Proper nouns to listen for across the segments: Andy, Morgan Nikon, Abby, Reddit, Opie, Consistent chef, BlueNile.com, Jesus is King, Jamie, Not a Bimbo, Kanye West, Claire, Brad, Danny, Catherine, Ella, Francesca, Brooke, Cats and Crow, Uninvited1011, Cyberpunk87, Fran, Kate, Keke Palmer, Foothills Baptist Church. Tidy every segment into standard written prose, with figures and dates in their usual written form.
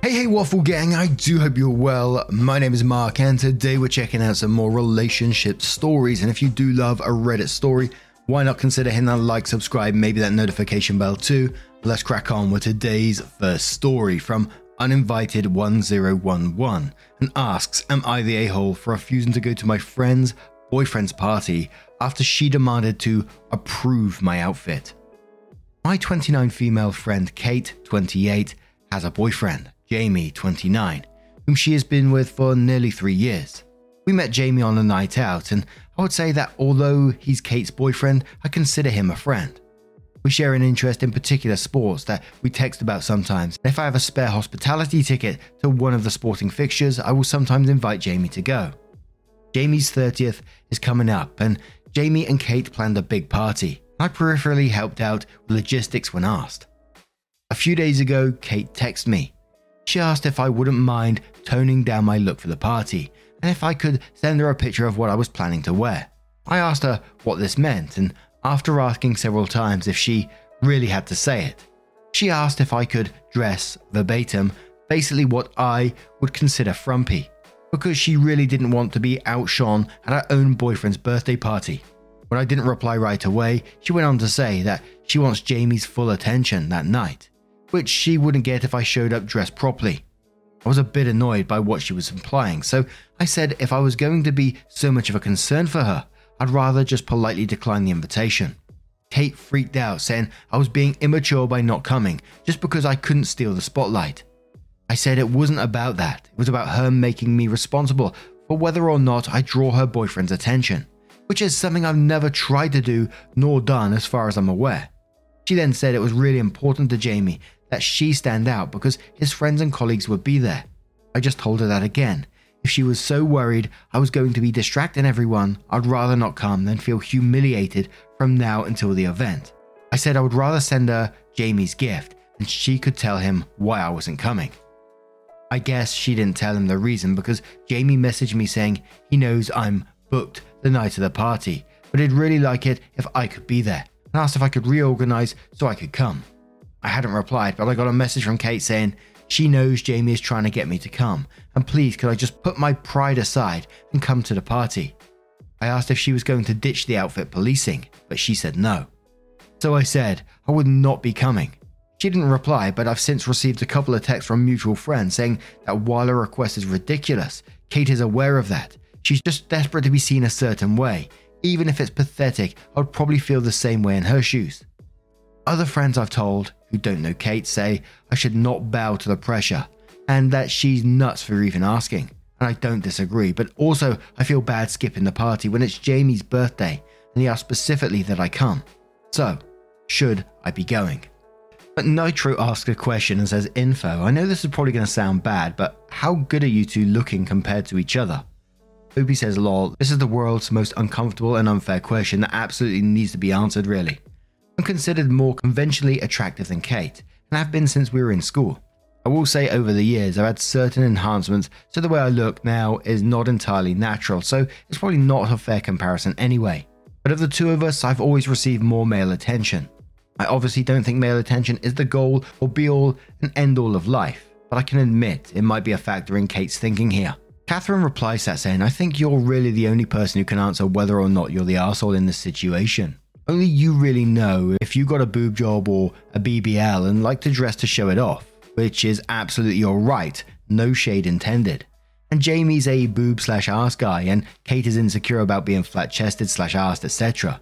Hey, Waffle Gang, I do hope you're well. My name is Mark, and today we're checking out some more relationship stories. And if you do love a Reddit story, why not consider hitting that like, subscribe, maybe that notification bell too. Let's crack on with today's first story from Uninvited1011, and asks, am I the a-hole for refusing to go to my friend's boyfriend's party after she demanded to approve my outfit? My 29 female friend Kate, 28, has a boyfriend, Jamie, 29, whom she has been with for nearly 3 years. We met Jamie on a night out, and I would say that although he's Kate's boyfriend, I consider him a friend. We share an interest in particular sports that we text about sometimes. If I have a spare hospitality ticket to one of the sporting fixtures, I will sometimes invite Jamie to go. Jamie's 30th is coming up, and Jamie and Kate planned a big party. I peripherally helped out with logistics when asked. A few days ago, Kate texted me. She asked if I wouldn't mind toning down my look for the party, and if I could send her a picture of what I was planning to wear. I asked her what this meant, and after asking several times if she really had to say it, she asked if I could dress verbatim, basically what I would consider frumpy, because she really didn't want to be outshone at her own boyfriend's birthday party. When I didn't reply right away, she went on to say that she wants Jamie's full attention that night, which she wouldn't get if I showed up dressed properly. I was a bit annoyed by what she was implying, so I said if I was going to be so much of a concern for her, I'd rather just politely decline the invitation. Kate freaked out, saying I was being immature by not coming, just because I couldn't steal the spotlight. I said it wasn't about that, it was about her making me responsible for whether or not I draw her boyfriend's attention, which is something I've never tried to do nor done as far as I'm aware. She then said it was really important to Jamie that she stand out because his friends and colleagues would be there. I just told her that again. If she was so worried I was going to be distracting everyone, I'd rather not come than feel humiliated from now until the event. I said I would rather send her Jamie's gift and she could tell him why I wasn't coming. I guess she didn't tell him the reason because Jamie messaged me saying he knows I'm booked the night of the party, but he'd really like it if I could be there, and asked if I could reorganize so I could come. I hadn't replied, but I got a message from Kate saying she knows Jamie is trying to get me to come, and please could I just put my pride aside and come to the party. I asked if she was going to ditch the outfit policing, but she said no. So I said I would not be coming. She didn't reply, but I've since received a couple of texts from mutual friends saying that while her request is ridiculous, Kate is aware of that. She's just desperate to be seen a certain way. Even if it's pathetic, I would probably feel the same way in her shoes. Other friends I've told who don't know Kate say I should not bow to the pressure and that she's nuts for even asking, and I don't disagree, but also I feel bad skipping the party when it's Jamie's birthday and he asked specifically that I come. So, should I be going? But Nitro asks a question and says, info, I know this is probably going to sound bad, but how good are you two looking compared to each other? Opie says, lol, this is the world's most uncomfortable and unfair question that absolutely needs to be answered, really. I'm considered more conventionally attractive than Kate, and have been since we were in school. I will say over the years I've had certain enhancements, so the way I look now is not entirely natural, so it's probably not a fair comparison anyway. But of the two of us, I've always received more male attention. I obviously don't think male attention is the goal or be-all and end-all of life, but I can admit it might be a factor in Kate's thinking here. Catherine replies that saying, I think you're really the only person who can answer whether or not you're the arsehole in this situation. Only you really know if you got a boob job or a BBL and like to dress to show it off, which is absolutely your right, no shade intended. And Jamie's a boob/ass guy and Kate is insecure about being flat-chested/assed, etc.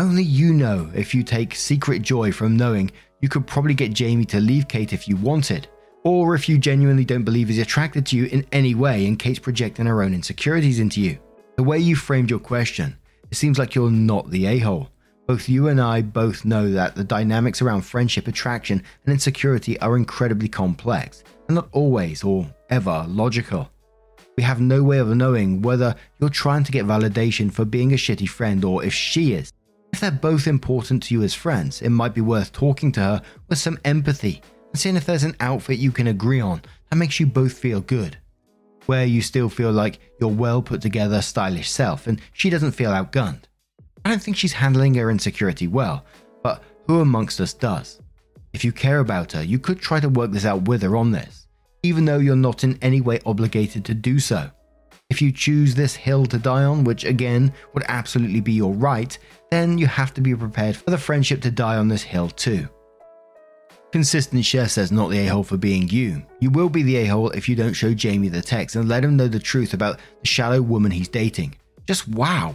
Only you know if you take secret joy from knowing you could probably get Jamie to leave Kate if you wanted, or if you genuinely don't believe he's attracted to you in any way and Kate's projecting her own insecurities into you. The way you framed your question, it seems like you're not the a-hole, Both you and I both know that the dynamics around friendship, attraction, and insecurity are incredibly complex and not always or ever logical. We have no way of knowing whether you're trying to get validation for being a shitty friend or if she is. If they're both important to you as friends, it might be worth talking to her with some empathy and seeing if there's an outfit you can agree on that makes you both feel good, where you still feel like your well put together stylish self and she doesn't feel outgunned. I don't think she's handling her insecurity well, but who amongst us does? If you care about her, you could try to work this out with her on this, even though you're not in any way obligated to do so. If you choose this hill to die on, which again would absolutely be your right, then you have to be prepared for the friendship to die on this hill too. Consistent Chef says not the a-hole for being you. You will be the a-hole if you don't show Jamie the text and let him know the truth about the shallow woman he's dating. Just wow.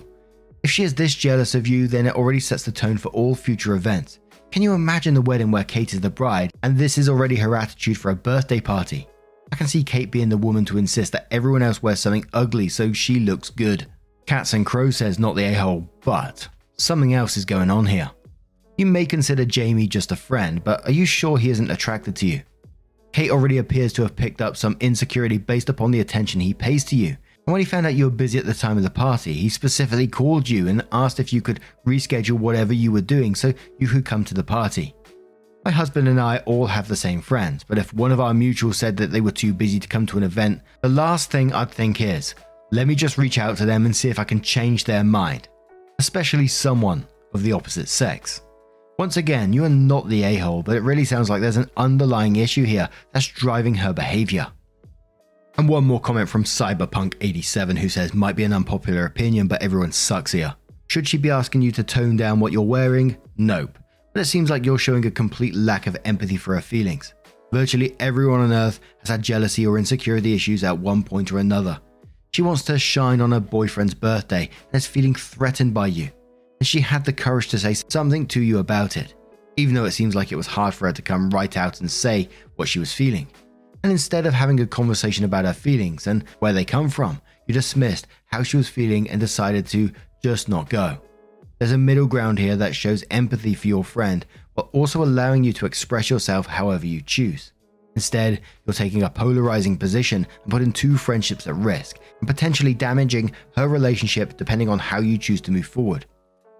If she is this jealous of you, then it already sets the tone for all future events. Can you imagine the wedding where Kate is the bride and this is already her attitude for a birthday party? I can see Kate being the woman to insist that everyone else wears something ugly so she looks good. Cats and Crow says not the a-hole, but something else is going on here. You may consider Jamie just a friend, but are you sure he isn't attracted to you? Kate already appears to have picked up some insecurity based upon the attention he pays to you. And when he found out you were busy at the time of the party, he specifically called you and asked if you could reschedule whatever you were doing so you could come to the party. My husband and I all have the same friends, but if one of our mutuals said that they were too busy to come to an event, the last thing I'd think is, let me just reach out to them and see if I can change their mind, especially someone of the opposite sex. Once again, you are not the a-hole, but it really sounds like there's an underlying issue here that's driving her behavior. And one more comment from Cyberpunk87, who says, might be an unpopular opinion, but everyone sucks here. Should she be asking you to tone down what you're wearing? Nope. But it seems like you're showing a complete lack of empathy for her feelings. Virtually everyone on Earth has had jealousy or insecurity issues at one point or another. She wants to shine on her boyfriend's birthday and is feeling threatened by you. And she had the courage to say something to you about it, even though it seems like it was hard for her to come right out and say what she was feeling. And instead of having a conversation about her feelings and where they come from, you dismissed how she was feeling and decided to just not go. There's a middle ground here that shows empathy for your friend while also allowing you to express yourself however you choose. Instead, you're taking a polarizing position and putting two friendships at risk and potentially damaging her relationship depending on how you choose to move forward.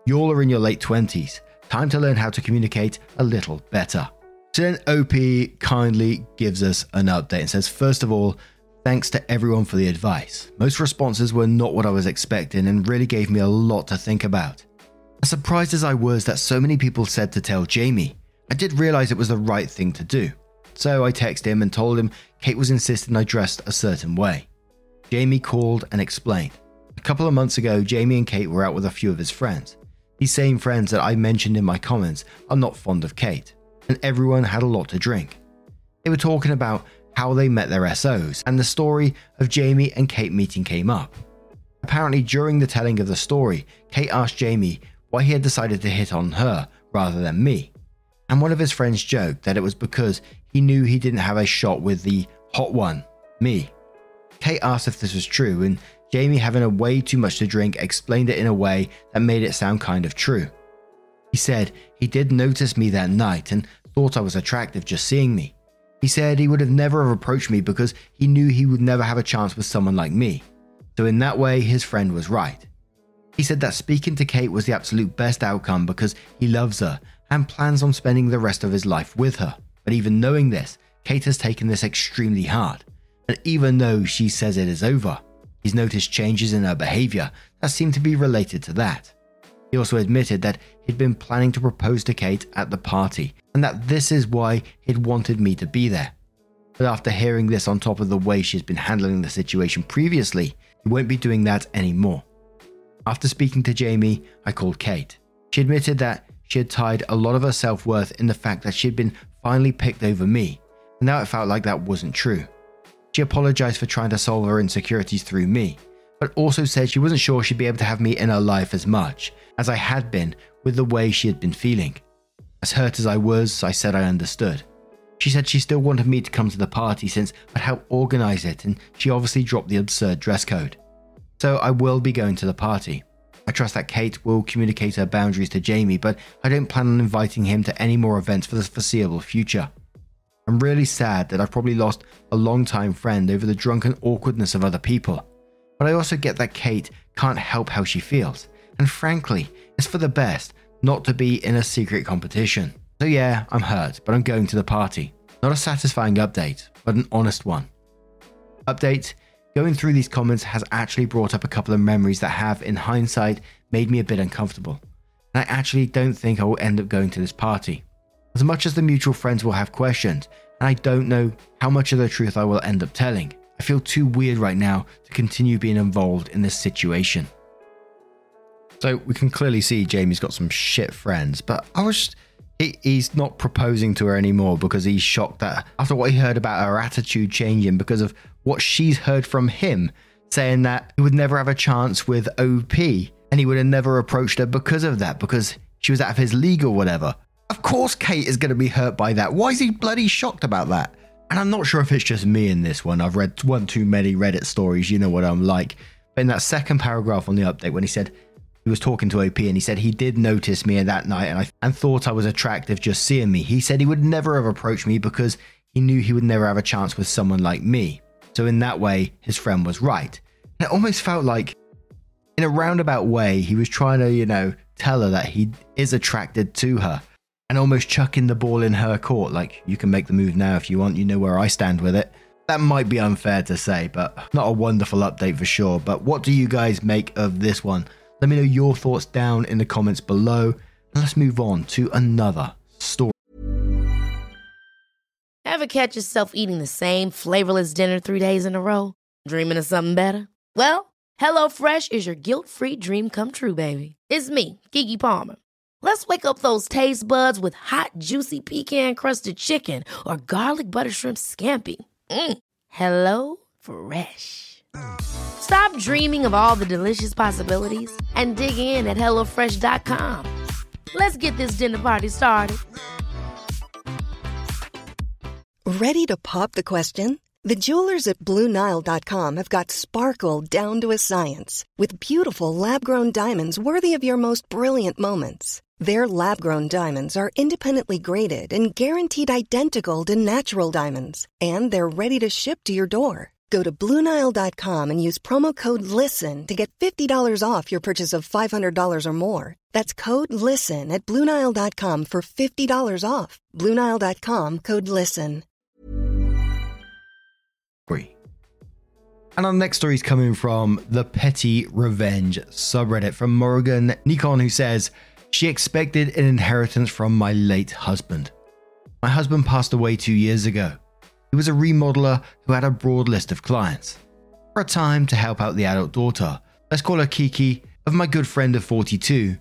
Y'all are in your late 20s, time to learn how to communicate a little better. So then Opie kindly gives us an update and says, first of all, thanks to everyone for the advice. Most responses were not what I was expecting and really gave me a lot to think about. As surprised as I was that so many people said to tell Jamie, I did realize it was the right thing to do. So I texted him and told him Kate was insisting I dressed a certain way. Jamie called and explained. A couple of months ago, Jamie and Kate were out with a few of his friends. These same friends that I mentioned in my comments are not fond of Kate, and everyone had a lot to drink. They were talking about how they met their SOs, and the story of Jamie and Kate meeting came up. Apparently during the telling of the story, Kate asked Jamie why he had decided to hit on her rather than me. And one of his friends joked that it was because he knew he didn't have a shot with the hot one, me. Kate asked if this was true, and Jamie, having a way too much to drink, explained it in a way that made it sound kind of true. He said he did notice me that night and thought I was attractive just seeing me. He said he would have never approached me because he knew he would never have a chance with someone like me. So in that way, his friend was right. He said that speaking to Kate was the absolute best outcome because he loves her and plans on spending the rest of his life with her. But even knowing this, Kate has taken this extremely hard. And even though she says it is over, he's noticed changes in her behavior that seem to be related to that. He also admitted that he'd been planning to propose to Kate at the party and that this is why he'd wanted me to be there. But after hearing this on top of the way she's been handling the situation previously, he won't be doing that anymore. After speaking to Jamie, I called Kate. She admitted that she had tied a lot of her self-worth in the fact that she had been finally picked over me, and now it felt like that wasn't true. She apologized for trying to solve her insecurities through me, but also said she wasn't sure she'd be able to have me in her life as much as I had been with the way she had been feeling. As hurt as I was, I said I understood. She said she still wanted me to come to the party since I'd help organize it, and she obviously dropped the absurd dress code. So I will be going to the party. I trust that Kate will communicate her boundaries to Jamie, but I don't plan on inviting him to any more events for the foreseeable future. I'm really sad that I've probably lost a longtime friend over the drunken awkwardness of other people, but I also get that Kate can't help how she feels, and frankly, it's for the best not to be in a secret competition. So yeah, I'm hurt, but I'm going to the party. Not a satisfying update, but an honest one. Update: going through these comments has actually brought up a couple of memories that have, in hindsight, made me a bit uncomfortable, and I actually don't think I will end up going to this party. As much as the mutual friends will have questions, and I don't know how much of the truth I will end up telling, I feel too weird right now to continue being involved in this situation. So we can clearly see Jamie's got some shit friends, but I was just... He's not proposing to her anymore because he's shocked that after what he heard about her attitude changing because of what she's heard from him, saying that he would never have a chance with OP and he would have never approached her because of that, because she was out of his league or whatever. Of course Kate is going to be hurt by that. Why is he bloody shocked about that? And I'm not sure if it's just me in this one. I've read one too many Reddit stories, you know what I'm like. But in that second paragraph on the update, when he said he was talking to OP and he said he did notice me that night and thought I was attractive just seeing me. He said he would never have approached me because he knew he would never have a chance with someone like me. So in that way, his friend was right. And it almost felt like, in a roundabout way, he was trying to, you know, tell her that he is attracted to her and almost chucking the ball in her court. Like, you can make the move now if you want, you know where I stand with it. That might be unfair to say, but not a wonderful update for sure. But what do you guys make of this one? Let me know your thoughts down in the comments below, and let's move on to another story. Ever catch yourself eating the same flavorless dinner 3 days in a row? Dreaming of something better? Well, HelloFresh is your guilt-free dream come true, baby. It's me, Keke Palmer. Let's wake up those taste buds with hot, juicy pecan-crusted chicken or garlic butter shrimp scampi. HelloFresh. Stop dreaming of all the delicious possibilities and dig in at HelloFresh.com. Let's get this dinner party started. Ready to pop the question? The jewelers at BlueNile.com have got sparkle down to a science with beautiful lab-grown diamonds worthy of your most brilliant moments. Their lab-grown diamonds are independently graded and guaranteed identical to natural diamonds, and they're ready to ship to your door. Go to BlueNile.com and use promo code LISTEN to get $50 off your purchase of $500 or more. That's code LISTEN at BlueNile.com for $50 off. BlueNile.com, code LISTEN. And our next story is coming from the Petty Revenge subreddit from Morgan Nikon, who says, "She expected an inheritance from my late husband. My husband passed away 2 years ago. He was a remodeler who had a broad list of clients. For a time, to help out the adult daughter, let's call her Kiki, of my good friend of 42,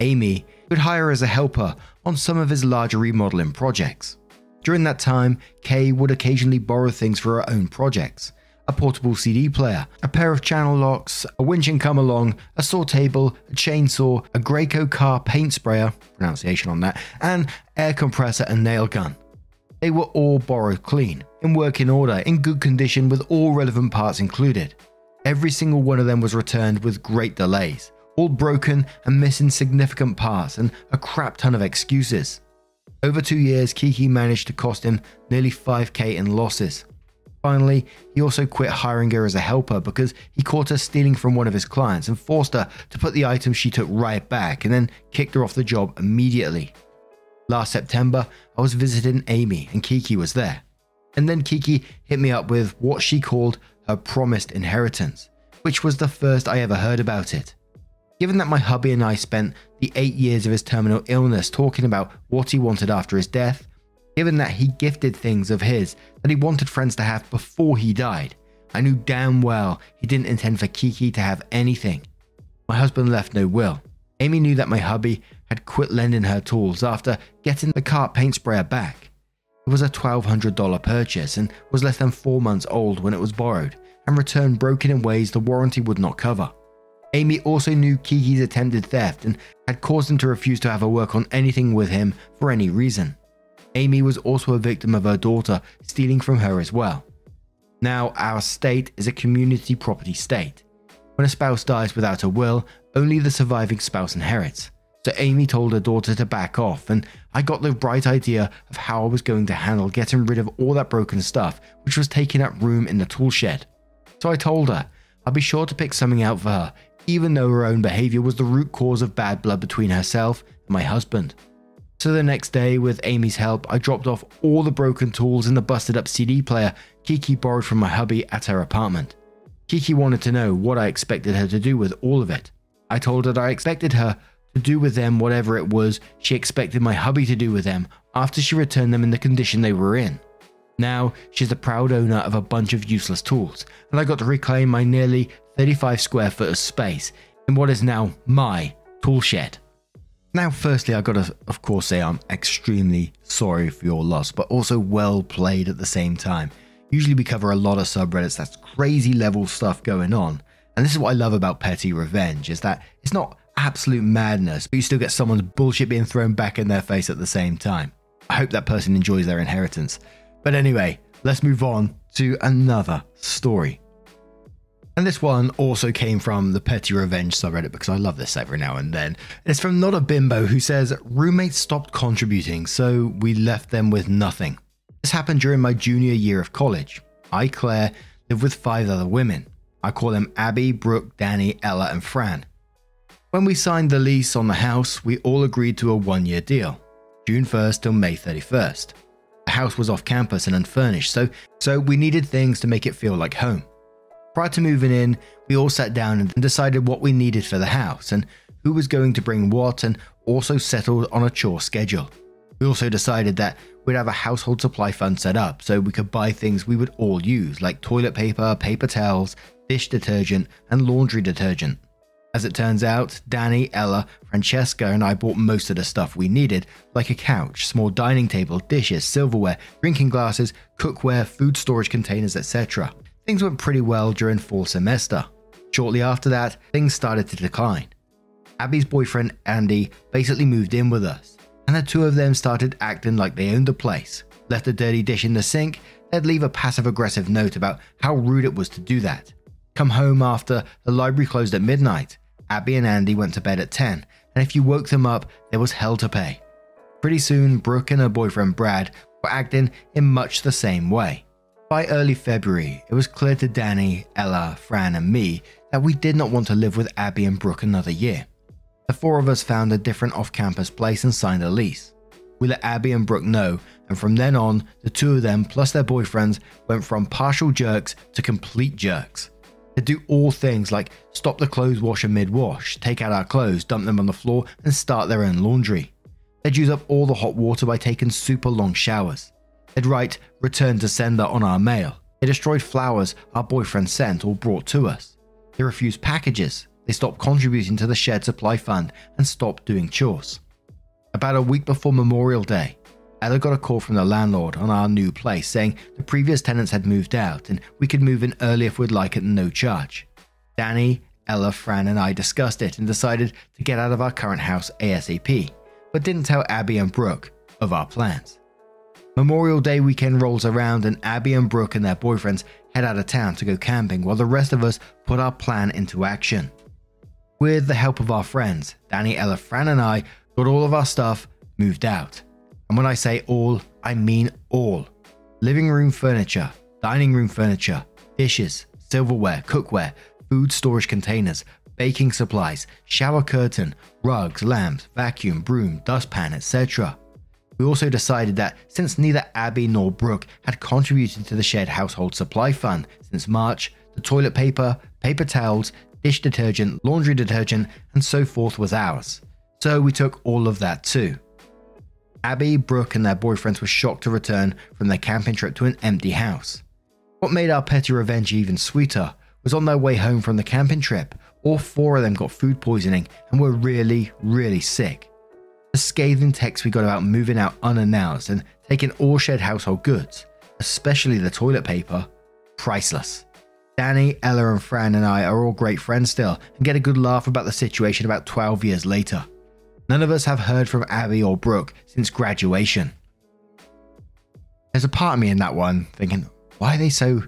Amy, would hire as a helper on some of his larger remodeling projects. During that time, Kay would occasionally borrow things for her own projects: a portable CD player, a pair of channel locks, a winch and come along, a saw table, a chainsaw, a Graco car paint sprayer, pronunciation on that, and air compressor and nail gun. They were all borrowed clean, in working order, in good condition with all relevant parts included. Every single one of them was returned with great delays, all broken and missing significant parts and a crap ton of excuses. Over 2 years, Kiki managed to cost him nearly 5k in losses. Finally, he also quit hiring her as a helper because he caught her stealing from one of his clients and forced her to put the item she took right back and then kicked her off the job immediately. Last September, I was visiting Amy and Kiki was there. And then Kiki hit me up with what she called her promised inheritance, which was the first I ever heard about it. Given that my hubby and I spent the 8 years of his terminal illness talking about what he wanted after his death, given that he gifted things of his that he wanted friends to have before he died, I knew damn well he didn't intend for Kiki to have anything. My husband left no will. Amy knew that my hubby had quit lending her tools after getting the cart paint sprayer back. It was a $1,200 purchase and was less than 4 months old when it was borrowed and returned broken in ways the warranty would not cover. Amy also knew Kiki's attempted theft and had caused him to refuse to have her work on anything with him for any reason. Amy was also a victim of her daughter stealing from her as well. Now, our state is a community property state. When a spouse dies without a will, Only the surviving spouse inherits. So Amy told her daughter to back off, and I got the bright idea of how I was going to handle getting rid of all that broken stuff, which was taking up room in the tool shed. So I told her I'd be sure to pick something out for her, even though her own behavior was the root cause of bad blood between herself and my husband. So the next day, with Amy's help, I dropped off all the broken tools in the busted up CD player Kiki borrowed from my hubby at her apartment. Kiki wanted to know what I expected her to do with all of it. I told her that I expected her to do with them whatever it was she expected my hubby to do with them after she returned them in the condition they were in. Now she's the proud owner of a bunch of useless tools, and I got to reclaim my nearly 35 square foot of space in what is now my tool shed. Now, firstly, I gotta of course say I'm extremely sorry for your loss, but also well played at the same time. Usually we cover a lot of subreddits that's crazy level stuff going on, and this is what I love about petty revenge, is that it's not absolute madness, but you still get someone's bullshit being thrown back in their face at the same time. I hope that person enjoys their inheritance. But anyway, let's move on to another story. And this one also came from the Petty Revenge subreddit, because I love this every now and then. It's from Not a Bimbo, who says, roommates stopped contributing, so we left them with nothing. This happened during my junior year of college. I, Claire, live with 5 other women. I call them Abby, Brooke, Danny, Ella, and Fran. When we signed the lease on the house, we all agreed to a 1-year deal, June 1st till May 31st. The house was off campus and unfurnished, so we needed things to make it feel like home. Prior to moving in, we all sat down and decided what we needed for the house and who was going to bring what, and also settled on a chore schedule. We also decided that we'd have a household supply fund set up so we could buy things we would all use, like toilet paper, paper towels, dish detergent, and laundry detergent. As it turns out, Danny, Ella, Francesca, and I bought most of the stuff we needed, like a couch, small dining table, dishes, silverware, drinking glasses, cookware, food storage containers, etc. Things went pretty well during fall semester. Shortly after that, things started to decline. Abby's boyfriend, Andy, basically moved in with us, and the 2 of them started acting like they owned the place. Left a dirty dish in the sink, they'd leave a passive-aggressive note about how rude it was to do that. Come home after the library closed at midnight. Abby and Andy went to bed at 10, and if you woke them up, there was hell to pay. Pretty soon, Brooke and her boyfriend Brad were acting in much the same way. By early February, it was clear to Danny, Ella, Fran, and me that we did not want to live with Abby and Brooke another year. The 4 of us found a different off-campus place and signed a lease. We let Abby and Brooke know, and from then on, the 2 of them plus their boyfriends went from partial jerks to complete jerks. They do all things like stop the clothes washer mid-wash, take out our clothes, dump them on the floor, and start their own laundry. They'd use up all the hot water by taking super long showers. They'd write return to sender on our mail. They destroyed flowers our boyfriend sent or brought to us. They refused packages. They stopped contributing to the shared supply fund and stopped doing chores. About a week before Memorial Day, Ella got a call from the landlord on our new place saying the previous tenants had moved out and we could move in early if we'd like at no charge. Danny, Ella, Fran, and I discussed it and decided to get out of our current house ASAP, but didn't tell Abby and Brooke of our plans. Memorial Day weekend rolls around and Abby and Brooke and their boyfriends head out of town to go camping while the rest of us put our plan into action. With the help of our friends, Danny, Ella, Fran, and I got all of our stuff moved out. And when I say all, I mean all. Living room furniture, dining room furniture, dishes, silverware, cookware, food storage containers, baking supplies, shower curtain, rugs, lamps, vacuum, broom, dustpan, etc. We also decided that since neither Abby nor Brooke had contributed to the shared household supply fund since March, the toilet paper, paper towels, dish detergent, laundry detergent, and so forth was ours. So we took all of that too. Abby, Brooke, and their boyfriends were shocked to return from their camping trip to an empty house. What made our petty revenge even sweeter was on their way home from the camping trip, all 4 of them got food poisoning and were really, really sick. The scathing text we got about moving out unannounced and taking all shared household goods, especially the toilet paper, priceless. Danny, Ella, and Fran and I are all great friends still and get a good laugh about the situation about 12 years later. None of us have heard from Abby or Brooke since graduation. There's a part of me in that one thinking, why are they so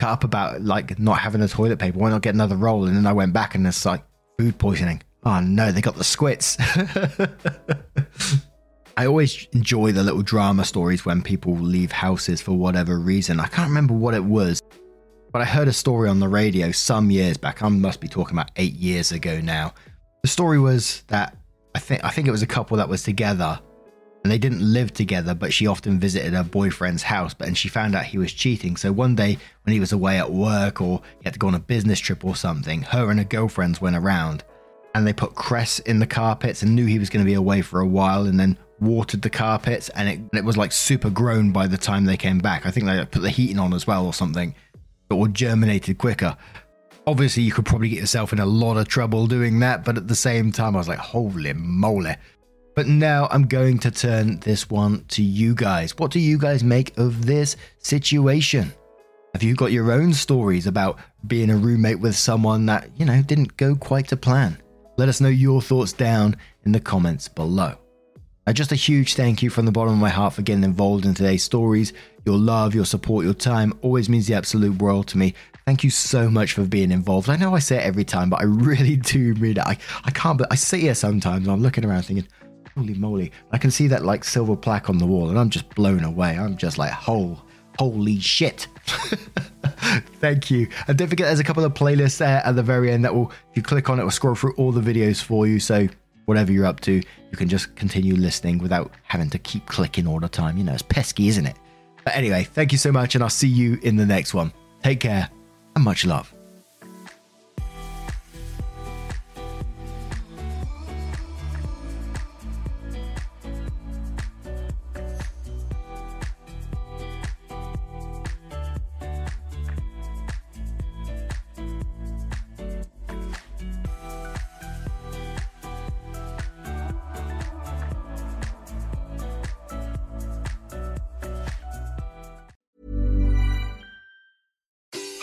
cut up about like not having a toilet paper? Why not get another roll? And then I went back and it's like, Food poisoning. Oh no, they got the squits. I always enjoy the little drama stories when people leave houses for whatever reason. I can't remember what it was, but I heard a story on the radio some years back. I must be talking about 8 years ago now. The story was that I think it was a couple that was together and they didn't live together, but she often visited her boyfriend's house, and she found out he was cheating. So one day when he was away at work or he had to go on a business trip or something, her and her girlfriends went around and they put cress in the carpets and knew he was going to be away for a while, and then watered the carpets, and it was like super grown by the time they came back. I think they put the heating on as well or something, but all germinated quicker. Obviously, you could probably get yourself in a lot of trouble doing that, but at the same time, I was like, holy moly. But now I'm going to turn this one to you guys. What do you guys make of this situation? Have you got your own stories about being a roommate with someone that, you know, didn't go quite to plan? Let us know your thoughts down in the comments below. Just a huge thank you from the bottom of my heart for getting involved in today's stories. Your love, your support, your time always means the absolute world to me. Thank you so much for being involved. I know I say it every time, but I really do mean it. I can't believe I sit here sometimes and I'm looking around thinking, holy moly. I can see that like silver plaque on the wall and I'm just blown away. I'm just like, holy shit. Thank you. And don't forget, there's a couple of playlists there at the very end that will, if you click on it, will scroll through all the videos for you. So whatever you're up to, you can just continue listening without having to keep clicking all the time. You know, it's pesky, isn't it? But anyway, thank you so much, and I'll see you in the next one. Take care and much love.